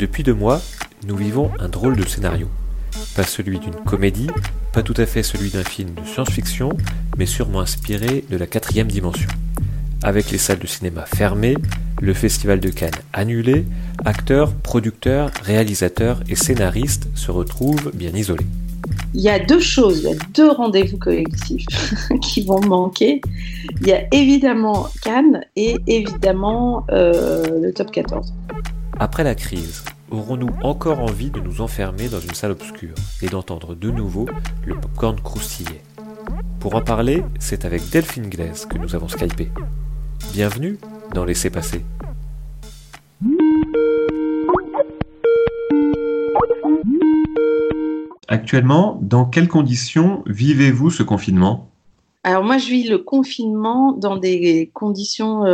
Depuis 2 mois, nous vivons un drôle de scénario. Pas celui d'une comédie, pas tout à fait celui d'un film de science-fiction, mais sûrement inspiré de la 4e dimension. Avec les salles de cinéma fermées, le festival de Cannes annulé, acteurs, producteurs, réalisateurs et scénaristes se retrouvent bien isolés. Il y a 2 choses, il y a 2 rendez-vous collectifs qui vont manquer. Il y a évidemment Cannes et évidemment le Top 14. Après la crise, aurons-nous encore envie de nous enfermer dans une salle obscure et d'entendre de nouveau le popcorn croustillé? Pour en parler, c'est avec Delphine Gleize que nous avons skypé. Bienvenue dans Laissez passer. Actuellement, dans quelles conditions vivez-vous ce confinement ? Alors moi, je vis le confinement dans des conditions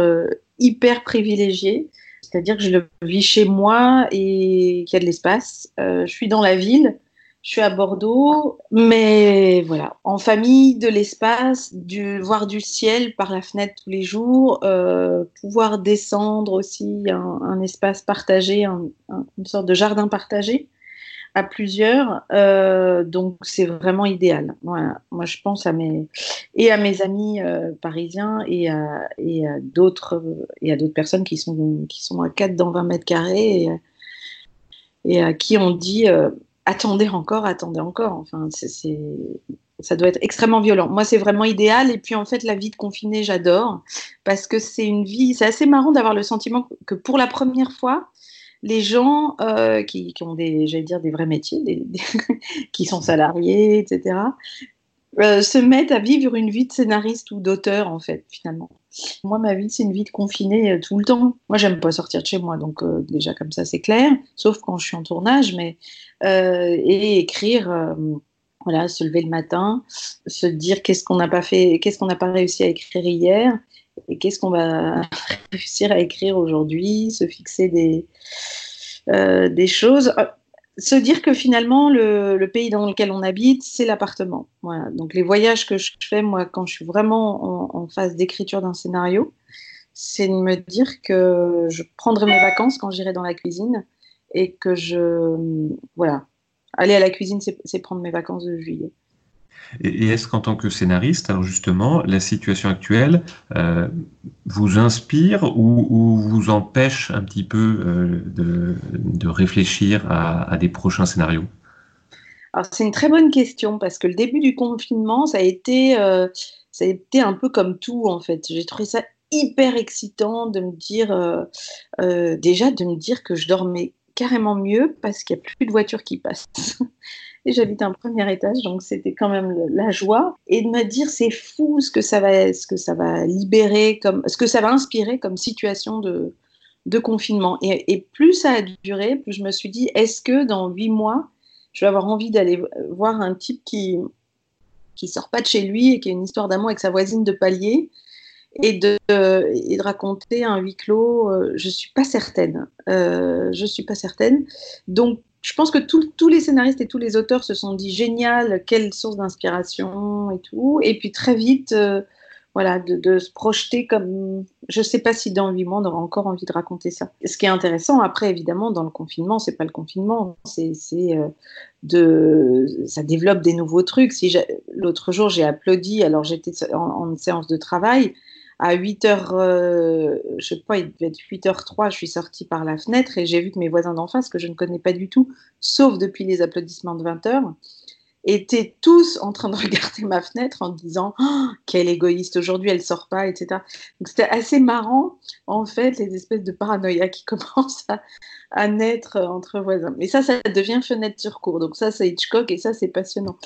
hyper privilégiées, c'est-à-dire que je le vis chez moi et qu'il y a de l'espace. Je suis dans la ville, je suis à Bordeaux, mais voilà, en famille, de l'espace, voir du ciel par la fenêtre tous les jours, pouvoir descendre aussi un espace partagé, une sorte de jardin partagé à plusieurs, donc c'est vraiment idéal. Voilà. Moi, je pense à mes amis parisiens et à d'autres personnes qui sont à 4 dans 20 mètres carrés et à qui on dit attendez encore. Enfin, ça doit être extrêmement violent. Moi, c'est vraiment idéal. Et puis, en fait, la vie de confinée, j'adore parce que c'est une vie. C'est assez marrant d'avoir le sentiment que pour la première fois, les gens qui ont des vrais métiers, qui sont salariés, etc., se mettent à vivre une vie de scénariste ou d'auteur, en fait, finalement. Moi, ma vie, c'est une vie de confinée tout le temps. Moi, j'aime pas sortir de chez moi, donc déjà, comme ça, c'est clair, sauf quand je suis en tournage, mais et écrire... Voilà, se lever le matin, se dire qu'est-ce qu'on n'a pas fait, qu'est-ce qu'on n'a pas réussi à écrire hier et qu'est-ce qu'on va réussir à écrire aujourd'hui, se fixer des choses, se dire que finalement le pays dans lequel on habite, c'est l'appartement. Voilà. Donc les voyages que je fais, moi, quand je suis vraiment en phase d'écriture d'un scénario, c'est de me dire que je prendrai mes vacances quand j'irai dans la cuisine et que voilà. Aller à la cuisine, c'est prendre mes vacances de juillet. Et est-ce qu'en tant que scénariste, alors justement, la situation actuelle vous inspire ou vous empêche un petit peu de réfléchir à des prochains scénarios ? Alors, c'est une très bonne question parce que le début du confinement, ça a été un peu comme tout, en fait. J'ai trouvé ça hyper excitant de me dire, déjà, de me dire que je dormais carrément mieux parce qu'il n'y a plus de voitures qui passent. Et j'habite un premier étage, donc c'était quand même la joie. Et de me dire, c'est fou ce que ça va libérer, ce que ça va inspirer comme situation de confinement. Et plus ça a duré, plus je me suis dit, est-ce que dans 8 mois, je vais avoir envie d'aller voir un type qui sort pas de chez lui et qui a une histoire d'amour avec sa voisine de palier et de raconter un huis clos, je ne suis pas certaine. Donc, je pense que tous les scénaristes et tous les auteurs se sont dit « Génial, quelle source d'inspiration » et tout. Et puis très vite, de se projeter comme… Je ne sais pas si dans 8 mois, on aura encore envie de raconter ça. Ce qui est intéressant, après, évidemment, dans le confinement, ce n'est pas le confinement, ça développe des nouveaux trucs. L'autre jour, j'ai applaudi, alors j'étais en séance de travail. À 8h, je sais pas, il devait être 8h03, je suis sortie par la fenêtre et j'ai vu que mes voisins d'en face, que je ne connais pas du tout, sauf depuis les applaudissements de 20h, étaient tous en train de regarder ma fenêtre en disant « Oh, quelle égoïste, aujourd'hui elle sort pas », etc. Donc c'était assez marrant, en fait, les espèces de paranoïa qui commencent à naître entre voisins. Mais ça devient fenêtre sur cour, donc ça c'est Hitchcock et ça c'est passionnant.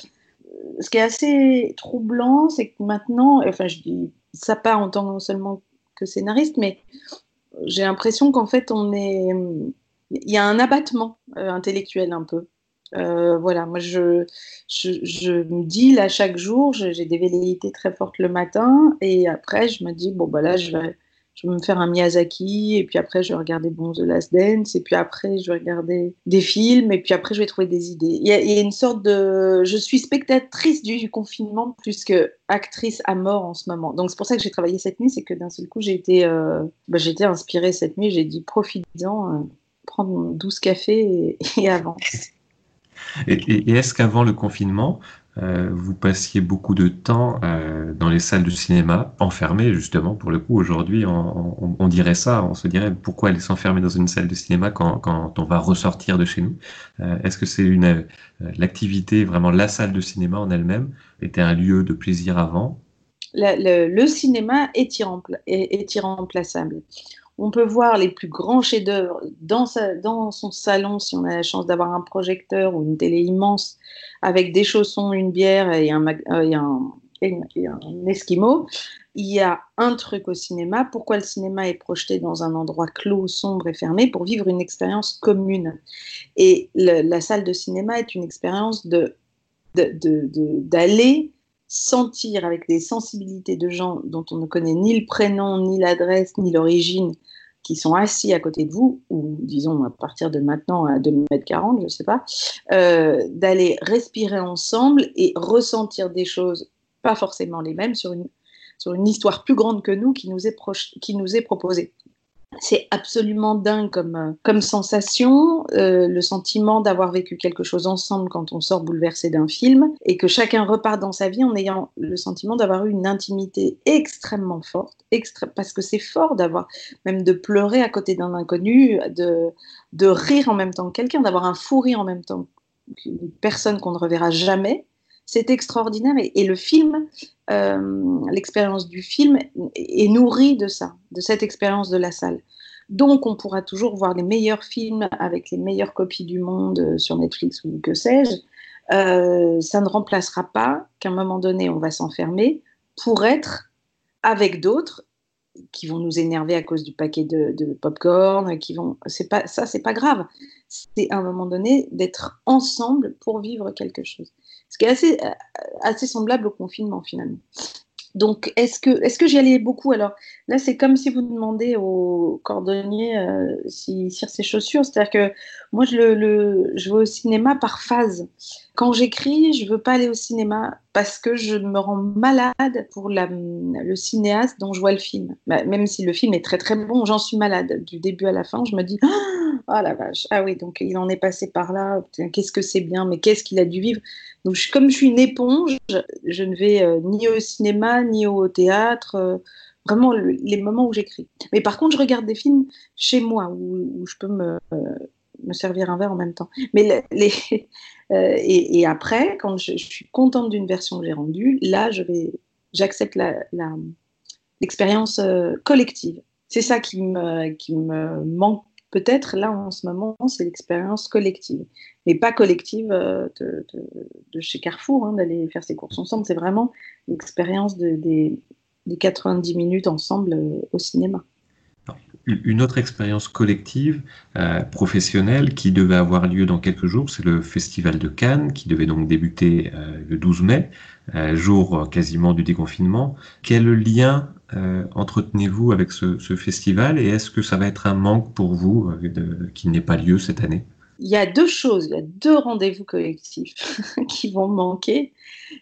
Ce qui est assez troublant, c'est que maintenant, enfin je dis ça pas en tant seulement que scénariste, mais j'ai l'impression qu'en fait, il y a un abattement intellectuel un peu. Voilà, moi je me dis là chaque jour, j'ai des velléités très fortes le matin et après je me dis, bon bah là je vais me faire un Miyazaki et puis après je vais regarder The Last Dance et puis après je vais regarder des films et puis après je vais trouver des idées. Il y a une sorte de... Je suis spectatrice du confinement plus que actrice à mort en ce moment. Donc c'est pour ça que j'ai travaillé cette nuit, c'est que d'un seul coup j'ai été inspirée cette nuit, j'ai dit profites-en, prendre 12 cafés et avance. Et est-ce qu'avant le confinement, vous passiez beaucoup de temps dans les salles de cinéma, enfermées justement, pour le coup, aujourd'hui, on dirait ça, on se dirait pourquoi aller s'enfermer dans une salle de cinéma quand on va ressortir de chez nous. Est-ce que c'est l'activité, vraiment la salle de cinéma en elle-même, était un lieu de plaisir avant ? Le cinéma est irremplaçable. On peut voir les plus grands chefs-d'œuvre dans son salon si on a la chance d'avoir un projecteur ou une télé immense avec des chaussons, une bière et un esquimau. Il y a un truc au cinéma. Pourquoi le cinéma est projeté dans un endroit clos, sombre et fermé? Pour vivre une expérience commune. Et la salle de cinéma est une expérience d'aller sentir avec des sensibilités de gens dont on ne connaît ni le prénom, ni l'adresse, ni l'origine, qui sont assis à côté de vous, ou disons à partir de maintenant à 2,40 m, je ne sais pas, d'aller respirer ensemble et ressentir des choses pas forcément les mêmes sur une histoire plus grande que nous qui nous est proposée. C'est absolument dingue comme sensation, le sentiment d'avoir vécu quelque chose ensemble quand on sort bouleversé d'un film et que chacun repart dans sa vie en ayant le sentiment d'avoir eu une intimité extrêmement forte, parce que c'est fort d'avoir, même de pleurer à côté d'un inconnu, de rire en même temps que quelqu'un, d'avoir un fou rire en même temps qu'une personne qu'on ne reverra jamais. C'est extraordinaire et le film, l'expérience du film est nourrie de ça, de cette expérience de la salle. Donc on pourra toujours voir les meilleurs films avec les meilleures copies du monde sur Netflix ou que sais-je. Ça ne remplacera pas qu'à un moment donné on va s'enfermer pour être avec d'autres qui vont nous énerver à cause du paquet de pop-corn, ça c'est pas grave. C'est à un moment donné d'être ensemble pour vivre quelque chose. Ce qui est assez semblable au confinement finalement. Donc est-ce que j'y allais beaucoup? Alors là c'est comme si vous demandez au cordonnier s'il cire ses chaussures, c'est-à-dire que moi je vais au cinéma par phase. Quand j'écris, je ne veux pas aller au cinéma parce que je me rends malade pour le cinéaste dont je vois le film. Bah, même si le film est très très bon, j'en suis malade. Du début à la fin, je me dis « Ah la vache, ah oui, donc il en est passé par là, qu'est-ce que c'est bien, mais qu'est-ce qu'il a dû vivre ?» Donc comme je suis une éponge, je ne vais ni au cinéma, ni au théâtre, vraiment les moments où j'écris. Mais par contre, je regarde des films chez moi où je peux me servir un verre en même temps. Mais et après, quand je suis contente d'une version que j'ai rendue, là, j'accepte l'expérience collective. C'est ça qui me manque peut-être là en ce moment, c'est l'expérience collective. Mais pas collective de chez Carrefour, hein, d'aller faire ses courses ensemble. C'est vraiment l'expérience des 90 minutes ensemble au cinéma. Une autre expérience collective, professionnelle, qui devait avoir lieu dans quelques jours, c'est le Festival de Cannes, qui devait donc débuter le 12 mai, jour quasiment du déconfinement. Quel lien entretenez-vous avec ce festival et est-ce que ça va être un manque pour vous qu'il n'ait pas lieu cette année ? Il y a deux choses, il y a deux rendez-vous collectifs qui vont manquer.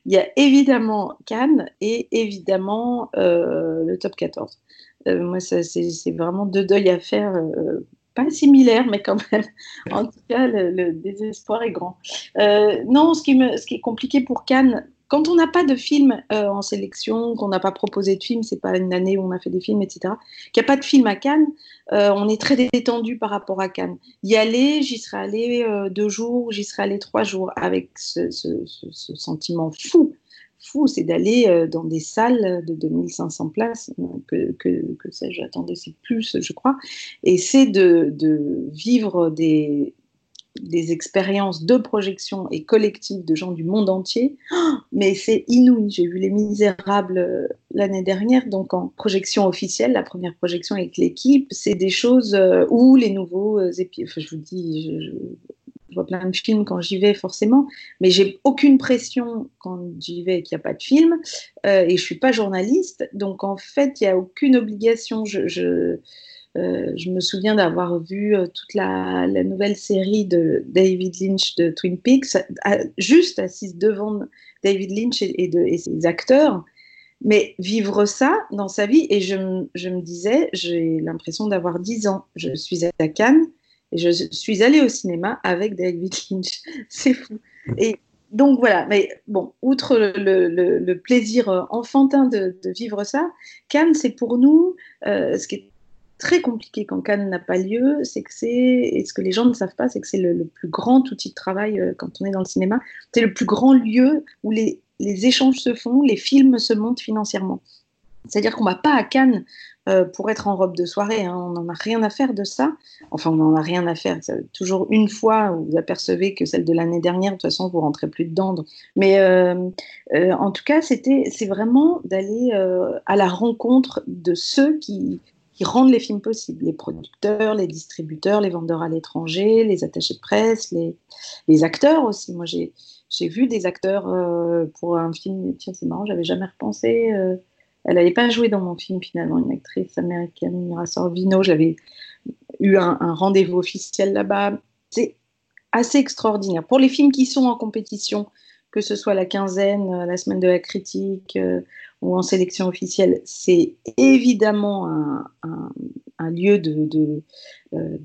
Il y a évidemment Cannes et évidemment le Top 14. Moi, c'est vraiment deux deuils à faire, pas similaires, mais quand même. En tout cas, le désespoir est grand. Non, ce qui est compliqué pour Cannes, quand on n'a pas de film en sélection, qu'on n'a pas proposé de film, c'est pas une année où on a fait des films, etc., qu'il n'y a pas de film à Cannes, on est très détendu par rapport à Cannes. Y aller, j'y serais allée 2 jours, j'y serais allée 3 jours, avec ce sentiment fou, c'est d'aller dans des salles de 2500 places, que sais-je, attendez, c'est plus, je crois, et c'est de vivre des expériences de projection et collectives de gens du monde entier, mais c'est inouï. J'ai vu Les Misérables l'année dernière, donc en projection officielle, la première projection avec l'équipe, c'est des choses où les nouveaux épisodes, enfin, je vous dis... Je vois plein de films quand j'y vais, forcément, mais j'ai aucune pression quand j'y vais et qu'il n'y a pas de film. Et je ne suis pas journaliste, donc en fait, il n'y a aucune obligation. Je me souviens d'avoir vu toute la nouvelle série de David Lynch de Twin Peaks, juste assise devant David Lynch et ses acteurs, mais vivre ça dans sa vie. Et je me disais, j'ai l'impression d'avoir 10 ans. Je suis à Cannes. Et je suis allée au cinéma avec David Lynch. C'est fou. Et donc voilà, mais bon, outre le plaisir enfantin de vivre ça, Cannes, c'est pour nous, ce qui est très compliqué quand Cannes n'a pas lieu, c'est que c'est, et ce que les gens ne savent pas, c'est que c'est le plus grand outil de travail quand on est dans le cinéma. C'est le plus grand lieu où les échanges se font, les films se montent financièrement. C'est-à-dire qu'on ne va pas à Cannes pour être en robe de soirée, hein. On n'en a rien à faire de ça. Enfin, on n'en a rien à faire. Ça, toujours une fois, vous apercevez que celle de l'année dernière, de toute façon, vous ne rentrez plus dedans. Mais en tout cas, c'est vraiment d'aller à la rencontre de ceux qui rendent les films possibles. Les producteurs, les distributeurs, les vendeurs à l'étranger, les attachés de presse, les acteurs aussi. Moi, j'ai vu des acteurs pour un film. Tiens, c'est marrant, je n'avais jamais repensé... Elle n'avait pas joué dans mon film, finalement, une actrice américaine, Mira Sorvino. J'avais eu un rendez-vous officiel là-bas. C'est assez extraordinaire. Pour les films qui sont en compétition, que ce soit la quinzaine, la semaine de la critique ou en sélection officielle, c'est évidemment un lieu de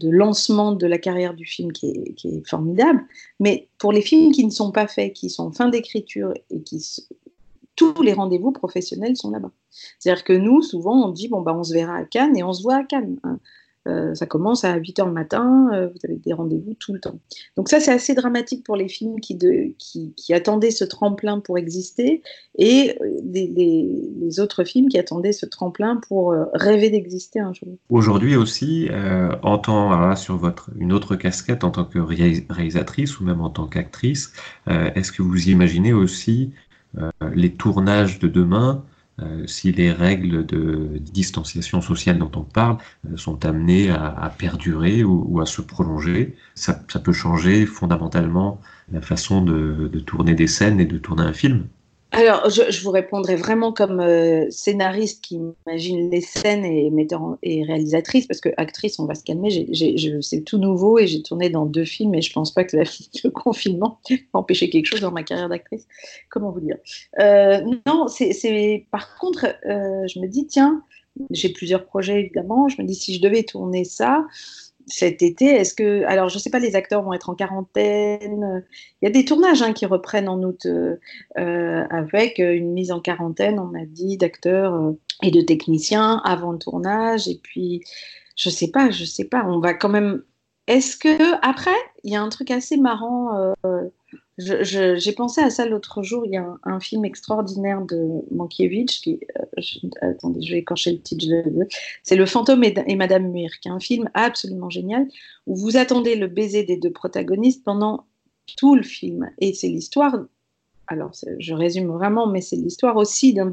lancement de la carrière du film qui est formidable. Mais pour les films qui ne sont pas faits, qui sont en fin d'écriture et tous les rendez-vous professionnels sont là-bas. C'est-à-dire que nous, souvent, on dit, bon, bah, on se verra à Cannes et on se voit à Cannes. Ça commence à 8h le matin, vous avez des rendez-vous tout le temps. Donc ça, c'est assez dramatique pour les films qui attendaient ce tremplin pour exister et les autres films qui attendaient ce tremplin pour rêver d'exister un jour. Aujourd'hui aussi, sur une autre casquette en tant que réalisatrice ou même en tant qu'actrice, est-ce que vous imaginez aussi les tournages de demain, si les règles de distanciation sociale dont on parle sont amenées à perdurer ou à se prolonger, ça peut changer fondamentalement la façon de tourner des scènes et de tourner un film. Alors, je vous répondrai vraiment comme scénariste qui imagine les scènes et réalisatrice, parce que actrice, on va se calmer, c'est tout nouveau et j'ai tourné dans 2 films et je pense pas que le confinement va empêcher quelque chose dans ma carrière d'actrice. Comment vous dire ? Non, par contre, je me dis, tiens, j'ai plusieurs projets évidemment, je me dis si je devais tourner ça... cet été, est-ce que... Alors, je ne sais pas, les acteurs vont être en quarantaine. Il y a des tournages qui reprennent en août avec une mise en quarantaine, on a dit, d'acteurs et de techniciens avant le tournage. Et puis, je ne sais pas. On va quand même... Est-ce que... Après, il y a un truc assez marrant. J'ai pensé à ça l'autre jour. Il y a un film extraordinaire de Mankiewicz qui... attendez, je vais écorcher le titre. C'est Le fantôme et Madame Muir, qui est un film absolument génial où vous attendez le baiser des 2 protagonistes pendant tout le film. Et c'est l'histoire, alors je résume vraiment, mais c'est l'histoire aussi d'un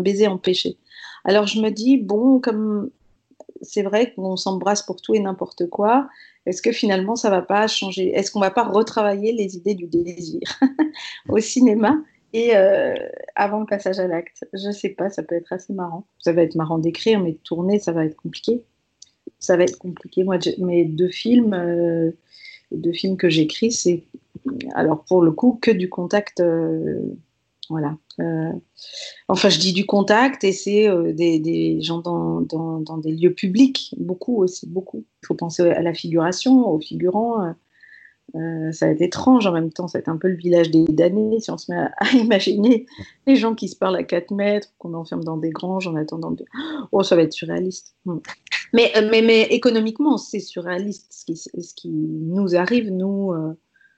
baiser empêché. Alors je me dis, bon, comme c'est vrai qu'on s'embrasse pour tout et n'importe quoi, est-ce que finalement ça ne va pas changer? Est-ce qu'on ne va pas retravailler les idées du désir au cinéma et avant le passage à l'acte? Je ne sais pas, ça peut être assez marrant. Ça va être marrant d'écrire, mais de tourner, ça va être compliqué. Ça va être compliqué. Moi, mes 2 films que j'écris, c'est alors pour le coup que du contact. Voilà. Enfin, je dis du contact et c'est des gens dans des lieux publics, beaucoup aussi, beaucoup. Il faut penser à la figuration, aux figurants. Ça va être étrange en même temps, ça va être un peu le village des damnés si on se met à imaginer les gens qui se parlent à 4 mètres, qu'on enferme dans des granges en attendant de... Oh, ça va être surréaliste. Mais économiquement, c'est surréaliste ce qui nous arrive, nous...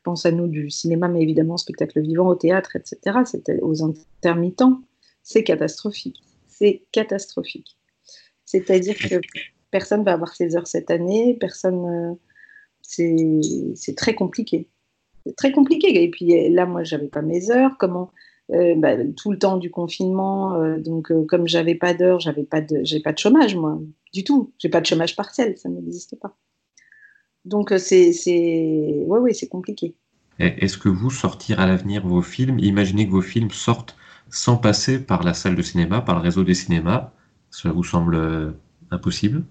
pense à nous du cinéma, mais évidemment spectacle vivant, au théâtre, etc. C'était aux intermittents, c'est catastrophique. C'est catastrophique. C'est-à-dire que personne va avoir ses heures cette année, personne... c'est très compliqué. C'est très compliqué. Et puis là, moi, j'avais pas mes heures. Comment tout le temps du confinement, donc comme j'avais pas d'heures, j'ai pas de chômage, moi, du tout. J'ai pas de chômage partiel, ça n'existe pas. Donc, c'est compliqué. Est-ce que vous, sortir à l'avenir vos films, imaginez que vos films sortent sans passer par la salle de cinéma, par le réseau des cinémas, cela vous semble impossible ?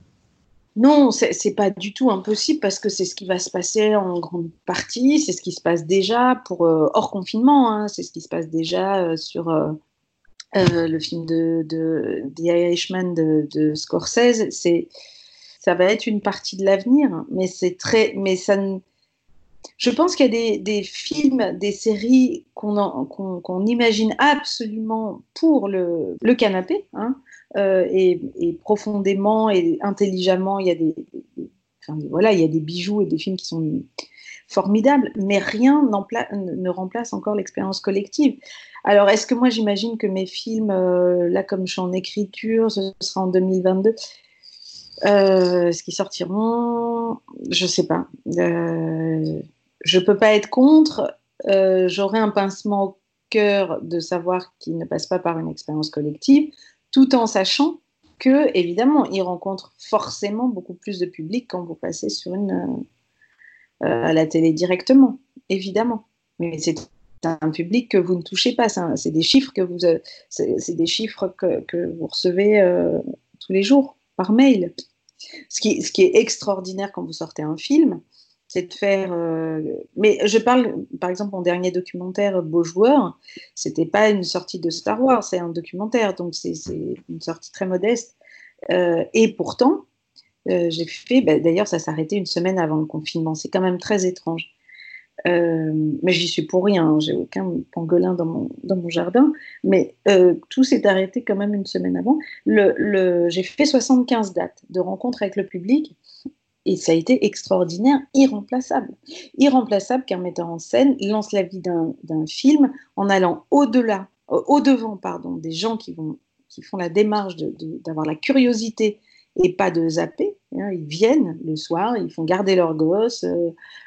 Non, c'est pas du tout impossible parce que c'est ce qui va se passer en grande partie, c'est ce qui se passe déjà pour hors confinement, c'est ce qui se passe déjà sur... le film de The Irishman de Scorsese, c'est... ça va être une partie de l'avenir, mais c'est très, mais ça ne... Je pense qu'il y a des films, des séries qu'on imagine absolument pour le canapé, hein, et profondément et intelligemment. Il y a il y a des bijoux et des films qui sont formidables, mais rien ne remplace encore l'expérience collective. Alors, est-ce que moi, j'imagine que mes films, là, comme je suis en écriture, ce sera en 2022, est-ce qu'ils sortiront? Je ne sais pas. Je ne peux pas être contre. J'aurai un pincement au cœur de savoir qu'ils ne passent pas par une expérience collective, tout en sachant que, évidemment, ils rencontrent forcément beaucoup plus de public quand vous passez sur à la télé directement, évidemment. Mais c'est un public que vous ne touchez pas. C'est des chiffres que vous recevez tous les jours par mail. Ce qui est extraordinaire quand vous sortez un film, c'est de faire... mais je parle, par exemple, mon dernier documentaire, Beaux Joueurs, c'était pas une sortie de Star Wars, c'est un documentaire, donc c'est une sortie très modeste. Et pourtant, j'ai fait... Bah, d'ailleurs, ça s'arrêtait une semaine avant le confinement. C'est quand même très étrange. Mais j'y suis pour rien, hein, j'ai aucun pangolin dans mon jardin, mais tout s'est arrêté quand même une semaine avant. J'ai fait 75 dates de rencontres avec le public et ça a été extraordinaire, irremplaçable. Irremplaçable qu'un metteur en scène lance la vie d'un film en allant au-devant, des gens qui font la démarche d'avoir la curiosité et pas de zapper. Ils viennent le soir, ils font garder leurs gosses,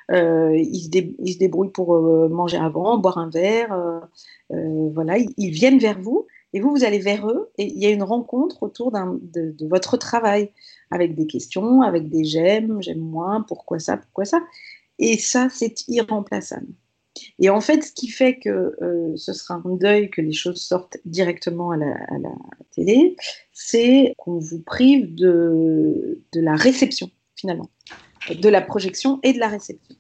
ils se débrouillent pour manger avant, boire un verre, voilà, ils viennent vers vous et vous allez vers eux et il y a une rencontre autour de votre travail avec des questions, avec des j'aime moins, pourquoi ça, et ça c'est irremplaçable. Et en fait, ce qui fait que ce sera un deuil que les choses sortent directement à la télé, c'est qu'on vous prive de la réception, finalement, de la projection et de la réception.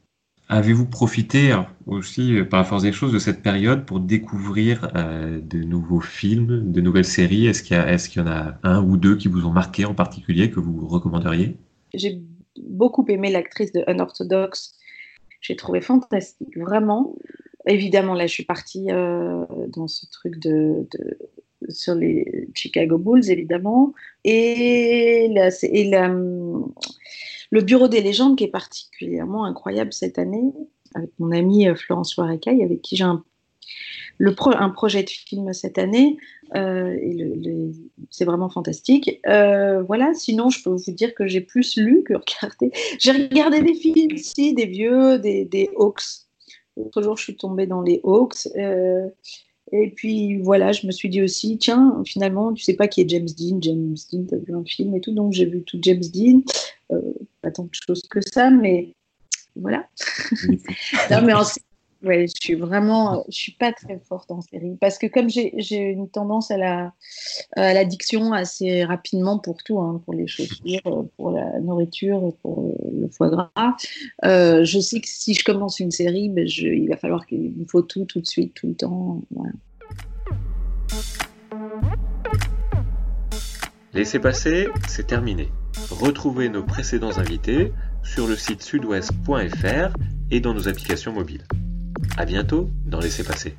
Avez-vous profité aussi, par la force des choses, de cette période pour découvrir de nouveaux films, de nouvelles séries? Est-ce qu'il y en a un ou deux qui vous ont marqué en particulier, que vous recommanderiez? J'ai beaucoup aimé l'actrice de Unorthodox. J'ai trouvé fantastique, vraiment. Évidemment, là, je suis partie dans ce truc sur les Chicago Bulls, évidemment. Et le Bureau des Légendes, qui est particulièrement incroyable cette année, avec mon amie Florence Loirecaille, avec qui j'ai un projet de film cette année. C'est vraiment fantastique. Voilà, sinon, je peux vous dire que j'ai plus lu que regardé. J'ai regardé des films ici, des vieux, des Hawks. L'autre jour, je suis tombée dans les Hawks. Et puis, voilà, je me suis dit aussi, tiens, finalement, tu sais pas qui est James Dean. James Dean, t'as vu un film et tout. Donc, j'ai vu tout James Dean. Pas tant de choses que ça, mais voilà. Non, mais ouais, je suis pas très forte en série parce que comme j'ai une tendance à l'addiction assez rapidement pour tout, hein, pour les chaussures, pour la nourriture, pour le foie gras. Je sais que si je commence une série, il va falloir qu'il me faut tout de suite, tout le temps. Voilà. Laissez passer, c'est terminé. Retrouvez nos précédents invités sur le site sudouest.fr et dans nos applications mobiles. À bientôt dans Laissez passer.